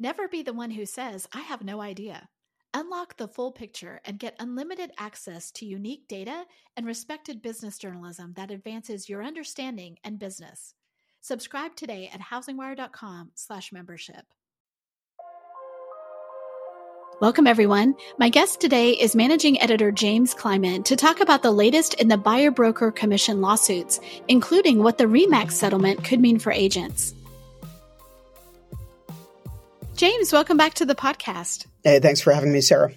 Never be the one who says, I have no idea. Unlock the full picture and get unlimited access to unique data and respected business journalism that advances your understanding and business. Subscribe today at housingwire.com/membership. Welcome, everyone. My guest today is Managing Editor James Kleimann to talk about the latest in the buyer-broker commission lawsuits, including what the RE/MAX settlement could mean for agents. James, welcome back to the podcast. Hey, thanks for having me, Sarah.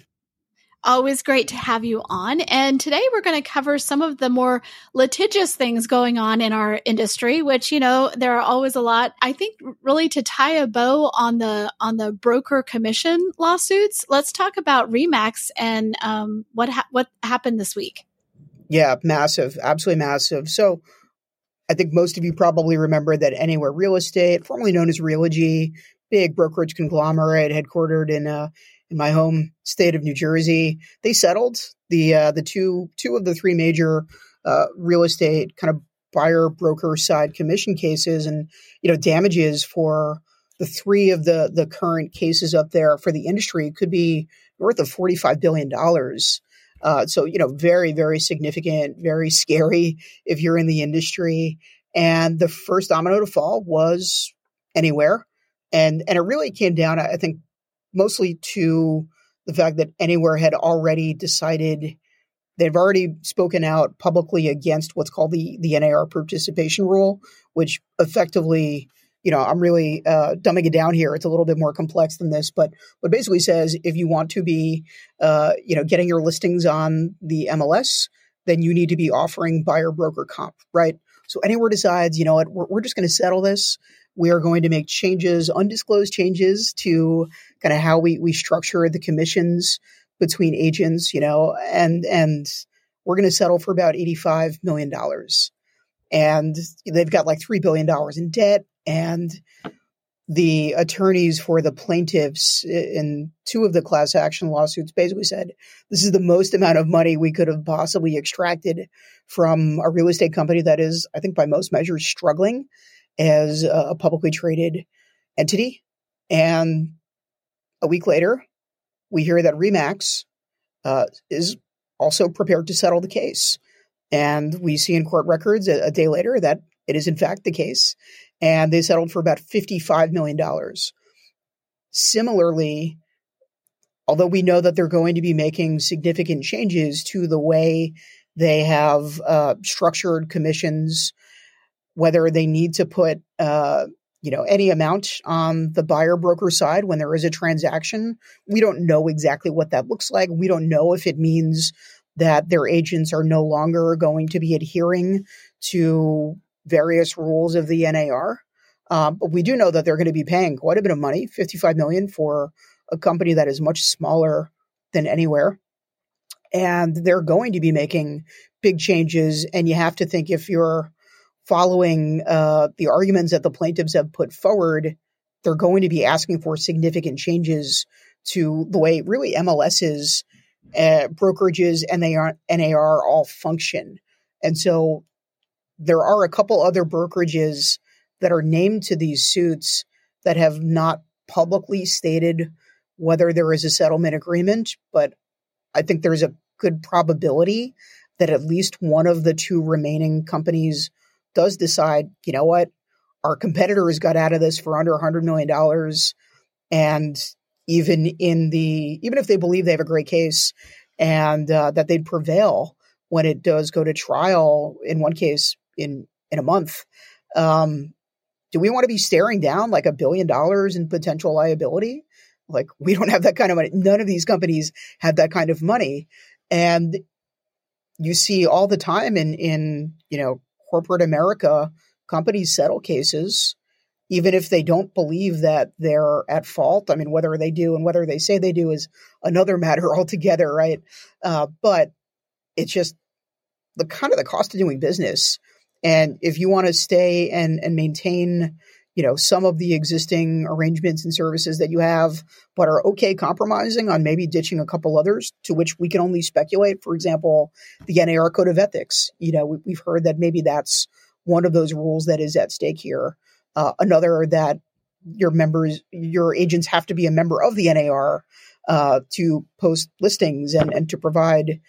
Always great to have you on. And today we're going to cover some of the more litigious things going on in our industry, which, you know, there are always a lot. I think really to tie a bow on the broker commission lawsuits, let's talk about RE/MAX and what happened this week. Yeah, massive, absolutely massive. So I think most of you probably remember that Anywhere Real Estate, formerly known as Realogy, big brokerage conglomerate headquartered in my home state of New Jersey, they settled the two of the three major real estate kind of buyer broker side commission cases, and damages for the three of the current cases up there for the industry could be worth of $45 billion. So very, very significant, very scary if you're in the industry. And the first domino to fall was Anywhere. And it really came down, I think, mostly to the fact that Anywhere had already decided, they've already spoken out publicly against what's called the NAR participation rule, which effectively, I'm really dumbing it down here. It's a little bit more complex than this, but basically says if you want to be, getting your listings on the MLS, then you need to be offering buyer broker comp, right? So Anywhere decides, we're just going to settle this. We are going to make changes, undisclosed changes to kind of how we structure the commissions between agents, and we're going to settle for about $85 million. And they've got like $3 billion in debt. And the attorneys for the plaintiffs in two of the class action lawsuits basically said, this is the most amount of money we could have possibly extracted from a real estate company that is, I think by most measures, struggling as a publicly traded entity. And a week later, we hear that RE/MAX is also prepared to settle the case. And we see in court records a day later that it is in fact the case. And they settled for about $55 million. Similarly, although we know that they're going to be making significant changes to the way they have structured commissions, whether they need to put, any amount on the buyer broker side when there is a transaction, we don't know exactly what that looks like. We don't know if it means that their agents are no longer going to be adhering to various rules of the NAR. But we do know that they're going to be paying quite a bit of money, $55 million for a company that is much smaller than Anywhere. And they're going to be making big changes. And you have to think, if you're following the arguments that the plaintiffs have put forward, they're going to be asking for significant changes to the way really MLSs, brokerages, and NAR all function. And so there are a couple other brokerages that are named to these suits that have not publicly stated whether there is a settlement agreement, but I think there's a good probability that at least one of the two remaining companies does decide, you know what, our competitors got out of this for under $100 million. And even if they believe they have a great case and that they'd prevail when it does go to trial, in one case in a month, do we want to be staring down like $1 billion in potential liability? Like, we don't have that kind of money. None of these companies have that kind of money. And you see all the time in corporate America, companies settle cases, even if they don't believe that they're at fault. I mean, whether they do and whether they say they do is another matter altogether, right? But it's just the kind of the cost of doing business. And if you want to stay and maintain, some of the existing arrangements and services that you have, but are okay compromising on maybe ditching a couple others, to which we can only speculate. For example, the NAR Code of Ethics. We've heard that maybe that's one of those rules that is at stake here. Another that your members, your agents have to be a member of the NAR to post listings and to provide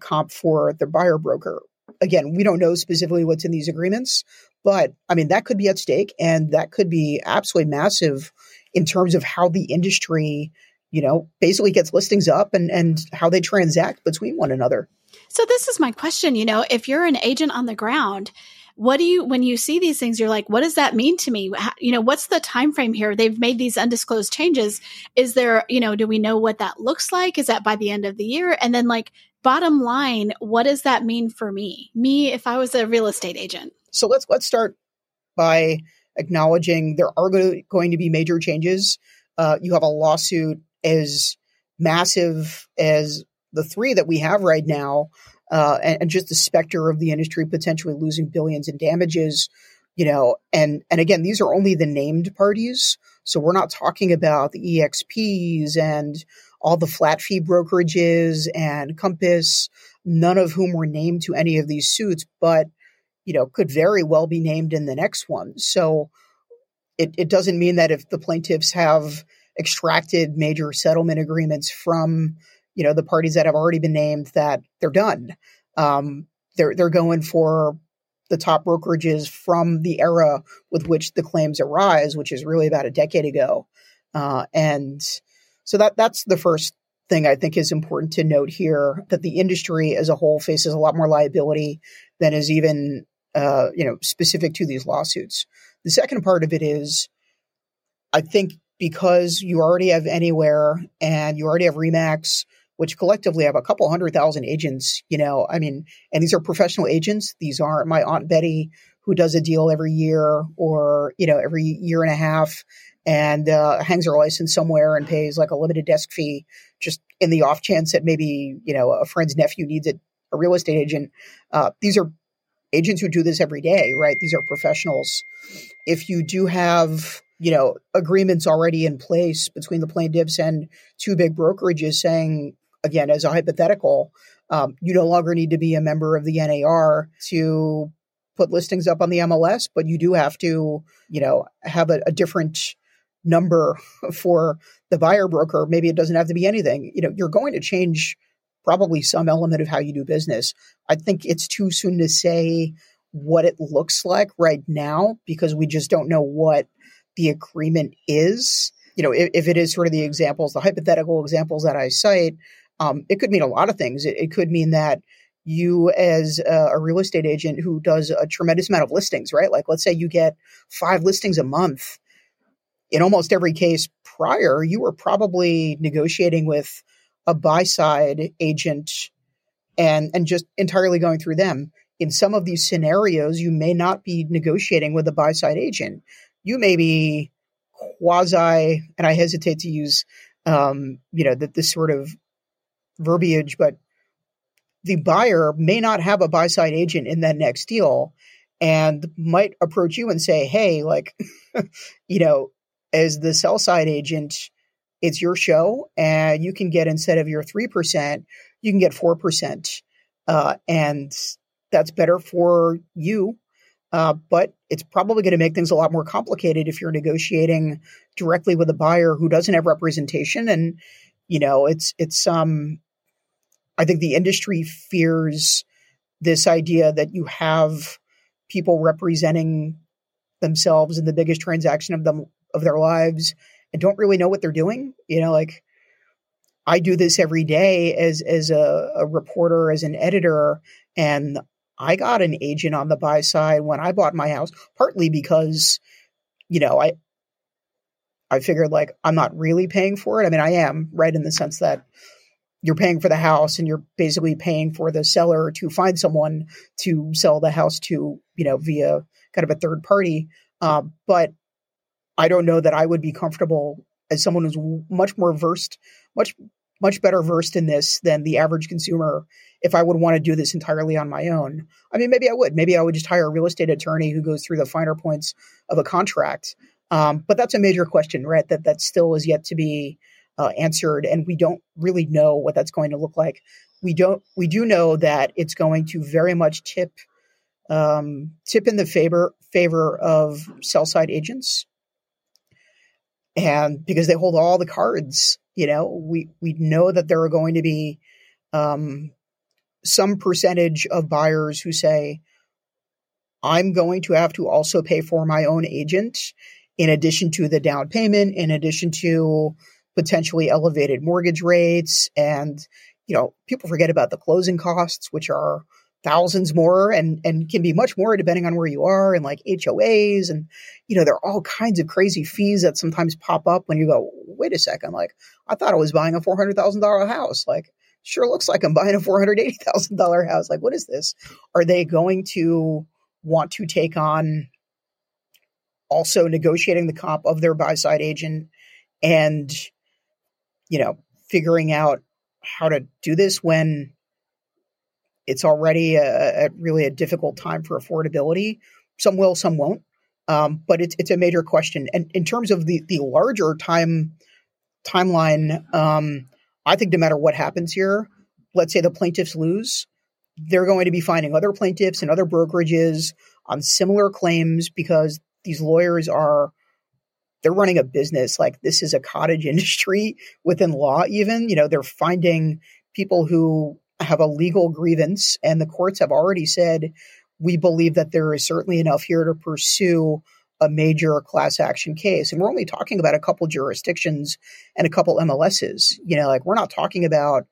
comp for their buyer broker. Again, we don't know specifically what's in these agreements, but I mean, that could be at stake, and that could be absolutely massive in terms of how the industry, you know, basically gets listings up and how they transact between one another. So this is my question. You know, if you're an agent on the ground, what do you, when you see these things, you're like, what does that mean to me? How, you know, what's the time frame here? They've made these undisclosed changes. Is there, you know, do we know what that looks like? Is that by the end of the year? And then, like, bottom line, what does that mean for me if I was a real estate agent? So let's start by acknowledging there are going to be major changes. You have a lawsuit as massive as the three that we have right now, and just the specter of the industry potentially losing billions in damages, you know, and again, these are only the named parties. So we're not talking about the EXPs and all the flat fee brokerages and Compass, none of whom were named to any of these suits, but, you know, could very well be named in the next one. So it doesn't mean that if the plaintiffs have extracted major settlement agreements from, you know, the parties that have already been named, that they're done. They're going for the top brokerages from the era with which the claims arise, which is really about a decade ago. And so that's the first thing I think is important to note here, that the industry as a whole faces a lot more liability than is even, you know, specific to these lawsuits. The second part of it is, I think, because you already have Anywhere and you already have RE/MAX, which collectively have a couple 100,000 agents, you know, I mean, and these are professional agents. These aren't my Aunt Betty who does a deal every year or, you know, every year and a half and hangs her license somewhere and pays like a limited desk fee just in the off chance that maybe, you know, a friend's nephew needs a real estate agent. These are agents who do this every day, right? These are professionals. If you do have, you know, agreements already in place between the plaintiffs and two big brokerages saying, again, as a hypothetical, you no longer need to be a member of the NAR to put listings up on the MLS, but you do have to, you know, have a different number for the buyer broker. Maybe it doesn't have to be anything. You know, you're going to change probably some element of how you do business. I think it's too soon to say what it looks like right now because we just don't know what the agreement is. You know, if it is sort of the examples, the hypothetical examples that I cite, it could mean a lot of things. It could mean that you, as a real estate agent who does a tremendous amount of listings, right? Like, let's say you get 5 listings a month. In almost every case prior, you were probably negotiating with a buy-side agent and just entirely going through them. In some of these scenarios, you may not be negotiating with a buy-side agent. You may be quasi, and I hesitate to use, you know, this sort of verbiage, but the buyer may not have a buy-side agent in that next deal and might approach you and say, hey, like, you know, as the sell-side agent, it's your show and you can get, instead of your 3%, you can get 4%. And that's better for you. But it's probably going to make things a lot more complicated if you're negotiating directly with a buyer who doesn't have representation. And, you know, it's I think the industry fears this idea that you have people representing themselves in the biggest transaction of their lives and don't really know what they're doing. You know, like, I do this every day as a reporter, as an editor, and I got an agent on the buy side when I bought my house, partly because, you know, I figured, like, I'm not really paying for it. I mean, I am, right, in the sense that you're paying for the house and you're basically paying for the seller to find someone to sell the house to, you know, via kind of a third party. But I don't know that I would be comfortable as someone who's much more versed, much better versed in this than the average consumer, if I would want to do this entirely on my own. I mean, maybe I would. Maybe I would just hire a real estate attorney who goes through the finer points of a contract. But that's a major question, right? That still is yet to be answered. And we don't really know what that's going to look like. We do know that it's going to very much tip in the favor of sell side agents. and because they hold all the cards, you know, we know that there are going to be some percentage of buyers who say, I'm going to have to also pay for my own agent in addition to the down payment, in addition to potentially elevated mortgage rates. And, you know, people forget about the closing costs, which are thousands more and can be much more depending on where you are, and like HOAs. And, you know, there are all kinds of crazy fees that sometimes pop up when you go, wait a second, like, I thought I was buying a $400,000 house. Like, sure looks like I'm buying a $480,000 house. Like, what is this? Are they going to want to take on also negotiating the comp of their buy-side agent and, you know, figuring out how to do this when it's already really a difficult time for affordability? Some will, some won't. But it's a major question. And in terms of the larger timeline, I think no matter what happens here, let's say the plaintiffs lose, they're going to be finding other plaintiffs and other brokerages on similar claims, because these lawyers they're running a business. Like, this is a cottage industry within law even. You know, they're finding people who have a legal grievance, and the courts have already said, we believe that there is certainly enough here to pursue a major class action case. And we're only talking about a couple jurisdictions and a couple MLSs. You know, like, we're not talking about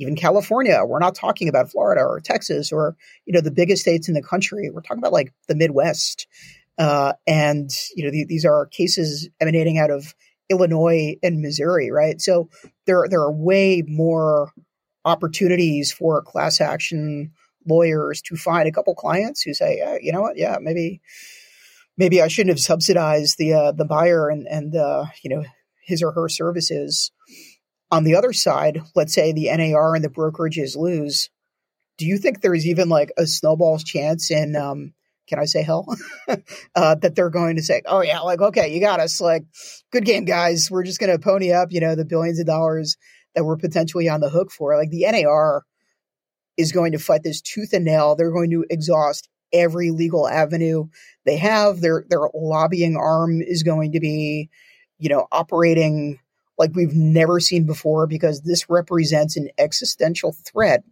even California. We're not talking about Florida or Texas or, you know, the biggest states in the country. We're talking about like the Midwest. And, you know, these are cases emanating out of Illinois and Missouri, right? So there are way more opportunities for class action lawyers to find a couple clients who say, oh, you know what? Yeah, maybe I shouldn't have subsidized the buyer and you know, his or her services. On the other side, let's say the NAR and the brokerages lose. Do you think there is even like a snowball's chance in, can I say hell, that they're going to say, oh yeah, like, okay, you got us, like, good game, guys. We're just going to pony up, you know, the billions of dollars that we're potentially on the hook for. Like, the NAR is going to fight this tooth and nail. They're going to exhaust every legal avenue they have. Their lobbying arm is going to be, you know, operating like we've never seen before, because this represents an existential threat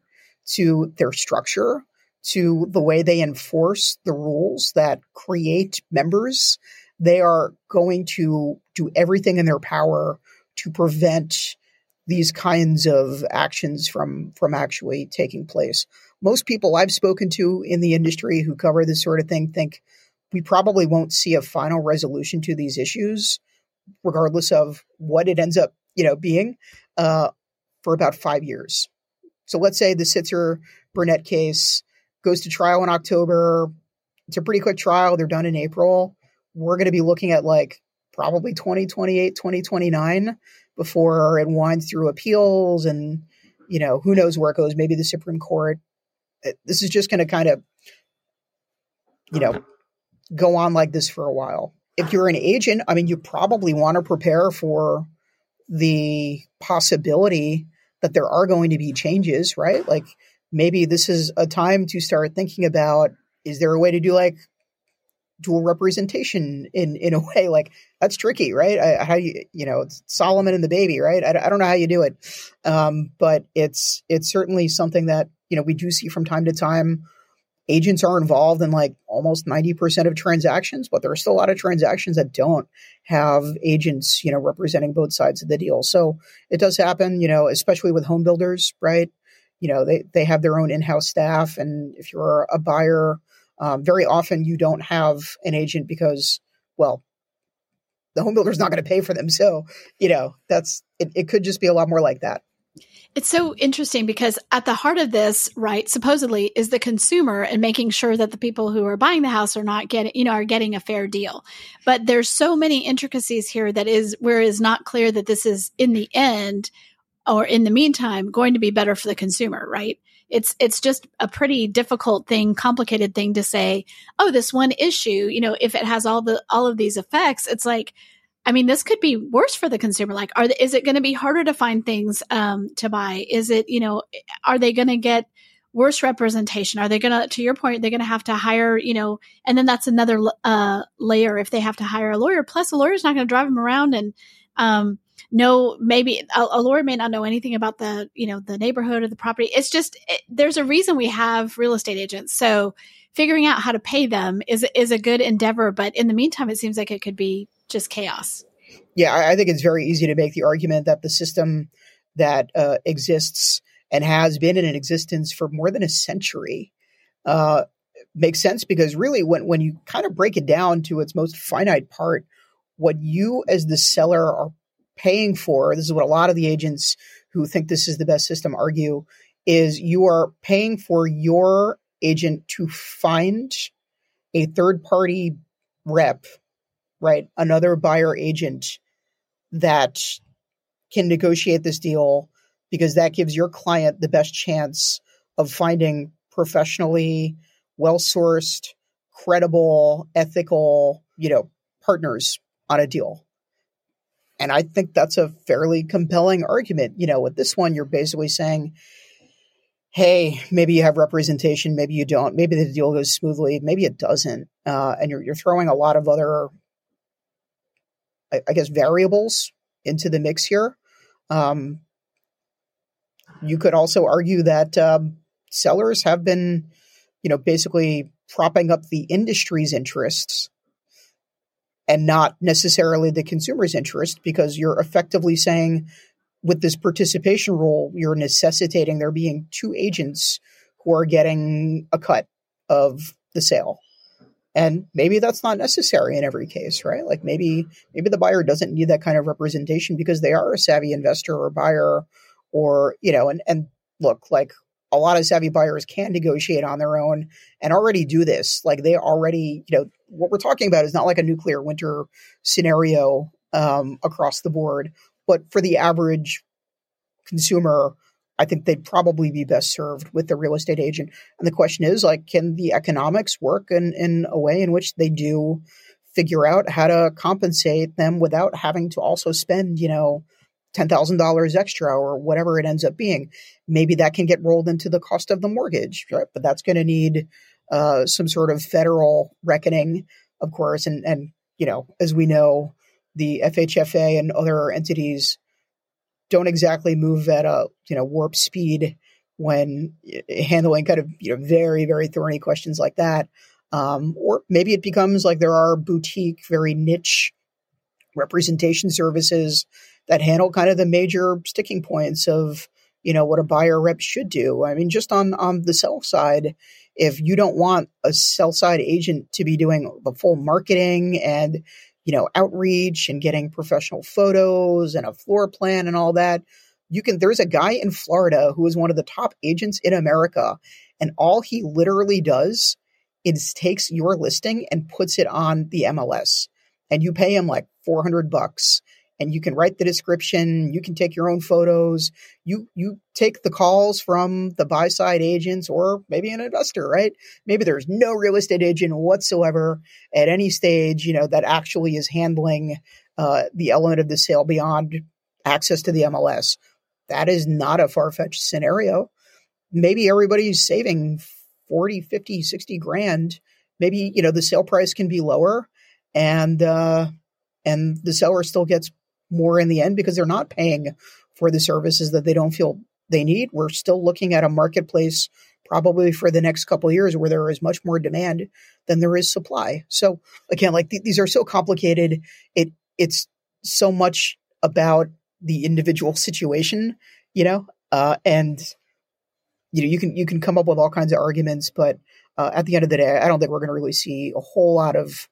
to their structure, to the way they enforce the rules that create members. They are going to do everything in their power to prevent these kinds of actions from actually taking place. Most people I've spoken to in the industry who cover this sort of thing think we probably won't see a final resolution to these issues, regardless of what it ends up, you know, being, for about 5 years. So let's say the Sitzer-Burnett case goes to trial in October. It's a pretty quick trial. They're done in April. We're going to be looking at like probably 2028, 2029 before it winds through appeals and, you know, who knows where it goes, maybe the Supreme Court. This is just going to kind of, you know, go on like this for a while. If you're an agent, I mean, you probably want to prepare for the possibility that there are going to be changes, right? Like, maybe this is a time to start thinking about, is there a way to do like dual representation in a way? Like, that's tricky, right? How you know, it's Solomon and the baby, right? I don't know how you do it. But it's certainly something that, you know, we do see from time to time. Agents are involved in like almost 90% of transactions, but there are still a lot of transactions that don't have agents, you know, representing both sides of the deal. So it does happen, you know, especially with home builders, right? You know, they have their own in-house staff. And if you're a buyer, very often you don't have an agent because, well, the home builder's not going to pay for them. So, you know, it could just be a lot more like that. It's so interesting because at the heart of this, right, supposedly is the consumer and making sure that the people who are buying the house are not getting, you know, are getting a fair deal. But there's so many intricacies here where it is not clear that this is in the end or in the meantime going to be better for the consumer, right? It's just a pretty difficult thing, complicated thing to say, oh, this one issue, you know, if it has all of these effects, it's like, I mean, this could be worse for the consumer. Like, is it going to be harder to find things to buy? Is it, you know, are they going to get worse representation? Are they going to your point, they're going to have to hire, you know, and then that's another layer if they have to hire a lawyer. Plus, a lawyer's not going to drive them around and know, maybe a lawyer may not know anything about the, you know, the neighborhood or the property. It's just there's a reason we have real estate agents. So figuring out how to pay them is a good endeavor. But in the meantime, it seems like it could be just chaos. Yeah, I think it's very easy to make the argument that the system that exists and has been in existence for more than a century makes sense, because really when you kind of break it down to its most finite part, what you as the seller are paying for, this is what a lot of the agents who think this is the best system argue, is you are paying for your agent to find a third-party rep, right? Another buyer agent that can negotiate this deal, because that gives your client the best chance of finding professionally well-sourced, credible, ethical, you know, partners on a deal. And I think that's a fairly compelling argument. You know, with this one, you're basically saying, hey, maybe you have representation, maybe you don't, maybe the deal goes smoothly, maybe it doesn't. And you're throwing a lot of other, I guess, variables into the mix here. You could also argue that sellers have been, you know, basically propping up the industry's interests and not necessarily the consumer's interest, because you're effectively saying with this participation rule, you're necessitating there being two agents who are getting a cut of the sale. And maybe that's not necessary in every case, right? Like maybe the buyer doesn't need that kind of representation because they are a savvy investor or buyer, or, you know, and look, like a lot of savvy buyers can negotiate on their own and already do this. Like they already, you know, what we're talking about is not like a nuclear winter scenario across the board, but for the average consumer, I think they'd probably be best served with the real estate agent. And the question is, like, can the economics work in a way in which they do figure out how to compensate them without having to also spend, you know, $10,000 extra or whatever it ends up being? Maybe that can get rolled into the cost of the mortgage, right? But that's going to need some sort of federal reckoning, of course. And, you know, as we know, the FHFA and other entities don't exactly move at a, you know, warp speed when handling kind of, you know, very, very thorny questions like that. Or maybe it becomes like there are boutique, very niche representation services that handle kind of the major sticking points of, you know, what a buyer rep should do. I mean, just on the sell side, if you don't want a sell side agent to be doing the full marketing and, you know, outreach and getting professional photos and a floor plan and all that, you can, there's a guy in Florida who is one of the top agents in America. And all he literally does is takes your listing and puts it on the MLS, and you pay him like $400. And you can write the description, you can take your own photos, you take the calls from the buy-side agents or maybe an investor, right? Maybe there's no real estate agent whatsoever at any stage, you know, that actually is handling the element of the sale beyond access to the MLS. That is not a far-fetched scenario. Maybe everybody's saving 40, 50, 60 grand. Maybe, you know, the sale price can be lower and the seller still gets more in the end because they're not paying for the services that they don't feel they need. We're still looking at a marketplace probably for the next couple of years where there is much more demand than there is supply. So again, like these are so complicated. It's so much about the individual situation, you know, and you know you can come up with all kinds of arguments, but at the end of the day, I don't think we're going to really see a whole lot of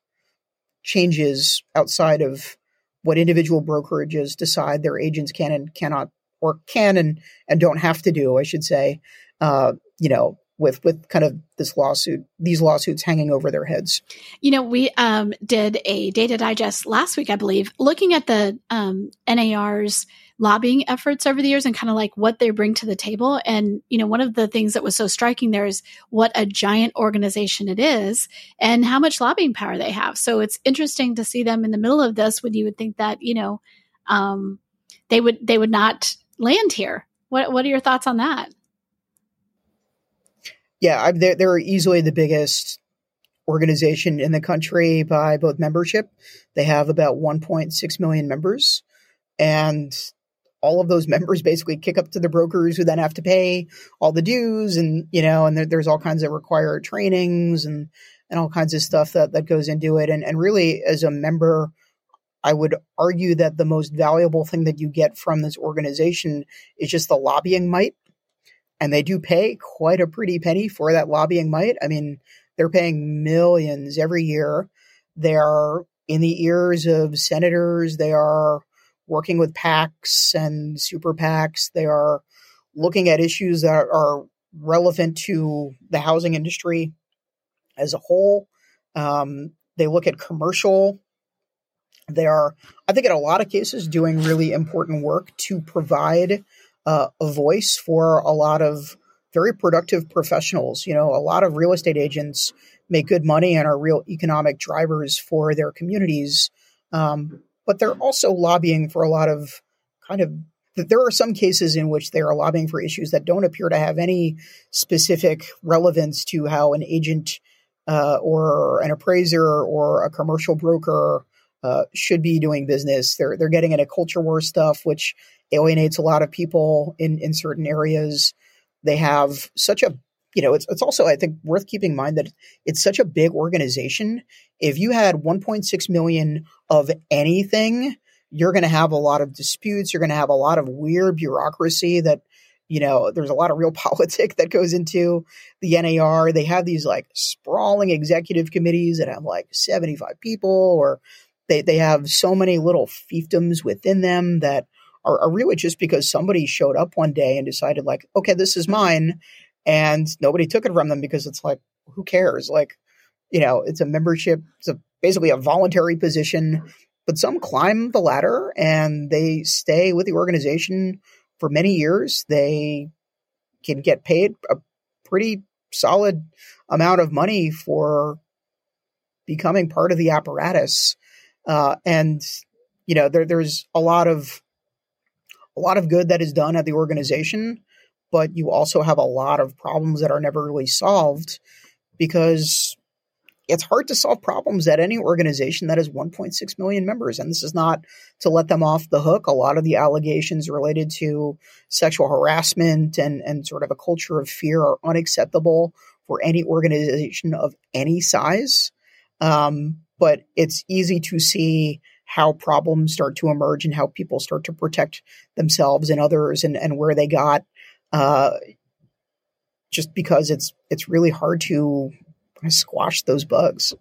changes outside of what individual brokerages decide their agents can and cannot, or can and don't have to do, I should say, you know, with kind of these lawsuits hanging over their heads. You know, we did a data digest last week, I believe, looking at the NAR's lobbying efforts over the years and kind of like what they bring to the table. And, you know, one of the things that was so striking there is what a giant organization it is and how much lobbying power they have. So it's interesting to see them in the middle of this when you would think that, you know, they would not land here. What are your thoughts on that? yeah, they're easily the biggest organization in the country by both membership. They have about 1.6 million members, and all of those members basically kick up to the brokers who then have to pay all the dues, and, you know, and there's all kinds of required trainings and all kinds of stuff that goes into it. And really, as a member, I would argue that the most valuable thing that you get from this organization is just the lobbying might. And they do pay quite a pretty penny for that lobbying might. I mean, they're paying millions every year. They are in the ears of senators. They are working with PACs and super PACs. They are looking at issues that are relevant to the housing industry as a whole. They look at commercial. They are, I think, in a lot of cases, doing really important work to provide a voice for a lot of very productive professionals. You know, a lot of real estate agents make good money and are real economic drivers for their communities. But they're also lobbying for a lot of there are some cases in which they are lobbying for issues that don't appear to have any specific relevance to how an agent or an appraiser or a commercial broker should be doing business. They're getting into culture war stuff, which alienates a lot of people in certain areas. They have such a, you know, it's also, I think, worth keeping in mind that it's such a big organization. If you had 1.6 million of anything, you're going to have a lot of disputes. You're going to have a lot of weird bureaucracy that, you know, there's a lot of real politic that goes into the NAR. They have these like sprawling executive committees that have like 75 people, or They have so many little fiefdoms within them that are really just because somebody showed up one day and decided like, okay, this is mine. And nobody took it from them because it's like, who cares? Like, you know, it's a membership. It's basically a voluntary position, but some climb the ladder and they stay with the organization for many years. They can get paid a pretty solid amount of money for becoming part of the apparatus. And you know, there's a lot of good that is done at the organization, but you also have a lot of problems that are never really solved, because it's hard to solve problems at any organization that has 1.6 million members. And this is not to let them off the hook. A lot of the allegations related to sexual harassment and sort of a culture of fear are unacceptable for any organization of any size. But it's easy to see how problems start to emerge and how people start to protect themselves and others and where they got, just because it's really hard to squash those bugs.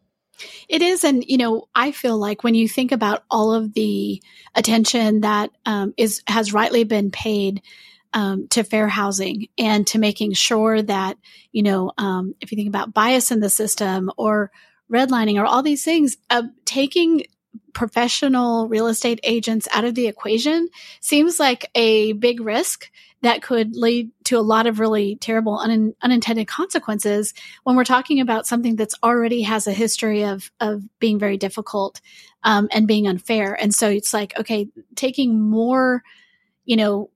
It is. And, you know, I feel like when you think about all of the attention that has rightly been paid to fair housing and to making sure that, you know, if you think about bias in the system or redlining or all these things, taking professional real estate agents out of the equation seems like a big risk that could lead to a lot of really terrible unintended consequences when we're talking about something that's already has a history of being very difficult and being unfair. And so it's like, okay, taking more, you know,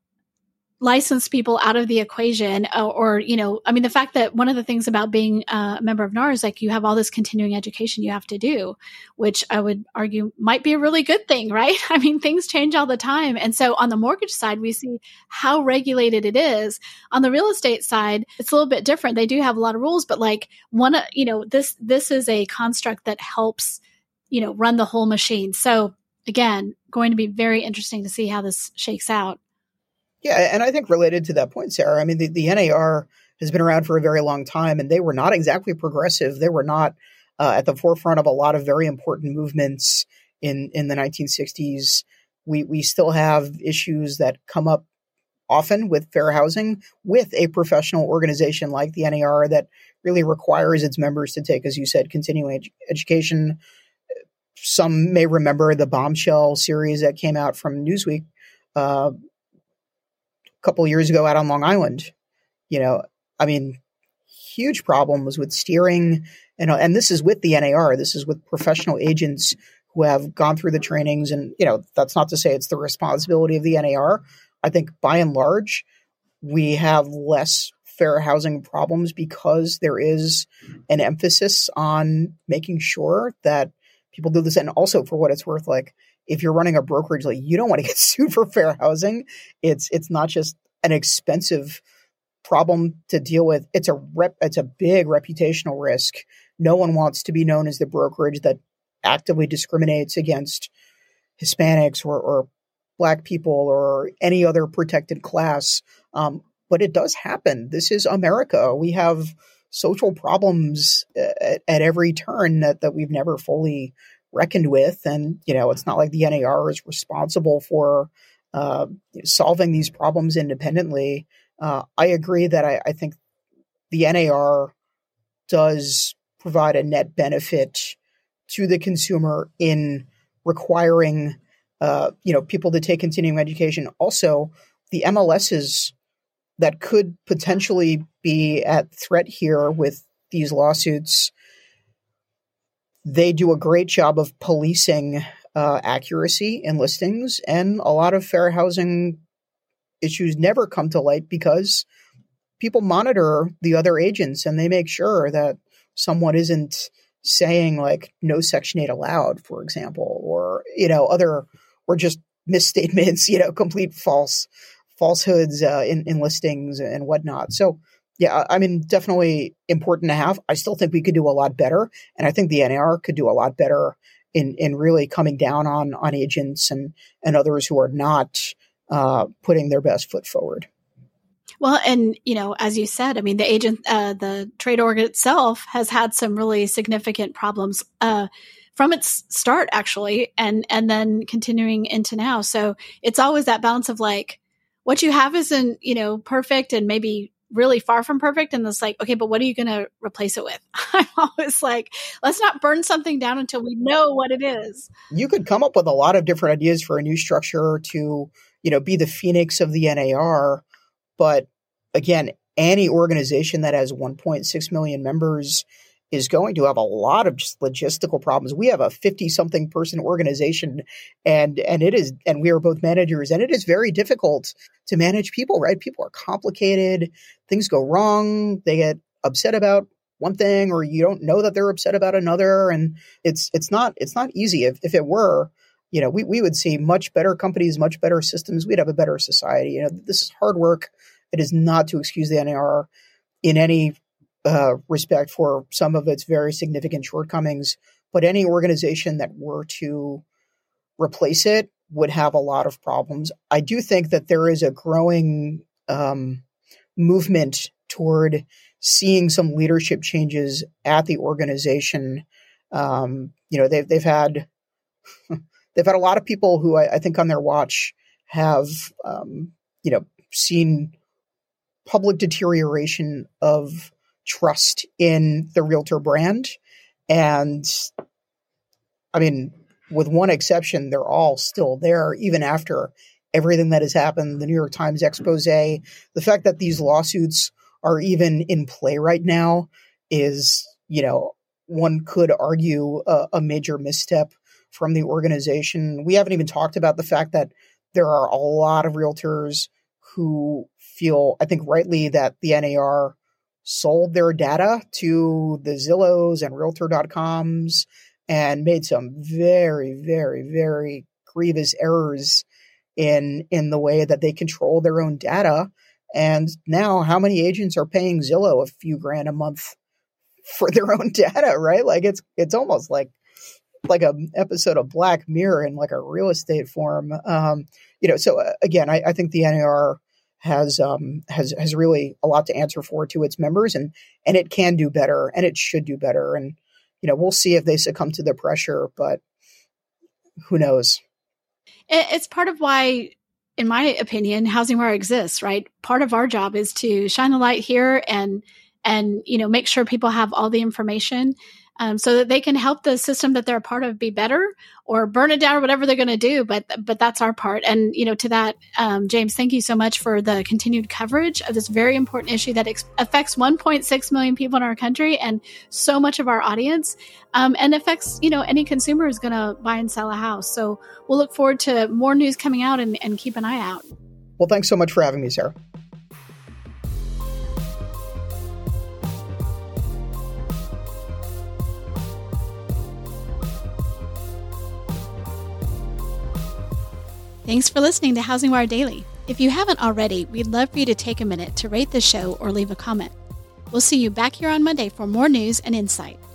licensed people out of the equation, or, you know, I mean, the fact that one of the things about being a member of NAR is like you have all this continuing education you have to do, which I would argue might be a really good thing, right? I mean, things change all the time. And so on the mortgage side, we see how regulated it is. On the real estate side, it's a little bit different. They do have a lot of rules, but like you know, this is a construct that helps, you know, run the whole machine. So again, going to be very interesting to see how this shakes out. Yeah. And I think related to that point, Sarah, I mean, the NAR has been around for a very long time, and they were not exactly progressive. They were not at the forefront of a lot of very important movements in the 1960s. We still have issues that come up often with fair housing with a professional organization like the NAR that really requires its members to take, as you said, continuing education. Some may remember the bombshell series that came out from Newsweek, couple of years ago out on Long Island. You know, I mean, huge problems with steering, and this is with the NAR. This is with professional agents who have gone through the trainings, and, you know, that's not to say it's the responsibility of the NAR. I think by and large, we have less fair housing problems because there is an emphasis on making sure that people do this. And also, for what it's worth, like if you're running a brokerage, like you don't want to get sued for fair housing. It's not just an expensive problem to deal with. It's a big reputational risk. No one wants to be known as the brokerage that actively discriminates against Hispanics or Black people or any other protected class. But it does happen. This is America. We have social problems at every turn that we've never fully reckoned with. And, you know, it's not like the NAR is responsible for solving these problems independently. I agree that I think the NAR does provide a net benefit to the consumer in requiring, people to take continuing education. Also, the MLSs that could potentially be at threat here with these lawsuits, they do a great job of policing accuracy in listings, and a lot of fair housing issues never come to light because people monitor the other agents and they make sure that someone isn't saying like no Section 8 allowed, for example, or, you know, or just misstatements, you know, complete falsehoods in listings and whatnot. So, yeah, I mean, definitely important to have. I still think we could do a lot better. And I think the NAR could do a lot better in really coming down on agents and others who are not putting their best foot forward. Well, and, you know, as you said, I mean, the trade org itself has had some really significant problems from its start, actually, and then continuing into now. So it's always that balance of like, what you have isn't, you know, perfect and maybe really far from perfect. And it's like, okay, but what are you going to replace it with? I'm always like, let's not burn something down until we know what it is. You could come up with a lot of different ideas for a new structure to, you know, be the phoenix of the NAR. But again, any organization that has 1.6 million members is going to have a lot of just logistical problems. We have a 50-something person organization, and we are both managers, and it is very difficult to manage people, right? People are complicated. Things go wrong. They get upset about one thing, or you don't know that they're upset about another, and it's not easy. If it were, you know, we would see much better companies, much better systems. We'd have a better society. You know, this is hard work. It is not to excuse the NAR in any respect for some of its very significant shortcomings, but any organization that were to replace it would have a lot of problems. I do think that there is a growing movement toward seeing some leadership changes at the organization. They've had a lot of people who I think on their watch have, seen public deterioration of trust in the realtor brand. And I mean, with one exception, they're all still there, even after everything that has happened, the New York Times expose. The fact that these lawsuits are even in play right now is, you know, one could argue a major misstep from the organization. We haven't even talked about the fact that there are a lot of realtors who feel, I think rightly, that the NAR sold their data to the Zillows and Realtor.coms and made some very, very, very grievous errors in the way that they control their own data. And now how many agents are paying Zillow a few grand a month for their own data, right? Like it's almost like an episode of Black Mirror in like a real estate form. So again, I think the NAR has really a lot to answer for to its members, and it can do better, and it should do better. And, you know, we'll see if they succumb to the pressure, but who knows? It's part of why, in my opinion, HousingWire exists, right? Part of our job is to shine a light here and, you know, make sure people have all the information so that they can help the system that they're a part of be better or burn it down or whatever they're going to do. But that's our part. And, you know, to that, James, thank you so much for the continued coverage of this very important issue that affects 1.6 million people in our country and so much of our audience, and affects, you know, any consumer who's going to buy and sell a house. So we'll look forward to more news coming out and keep an eye out. Well, thanks so much for having me, Sarah. Thanks for listening to Housing Wire Daily. If you haven't already, we'd love for you to take a minute to rate the show or leave a comment. We'll see you back here on Monday for more news and insight.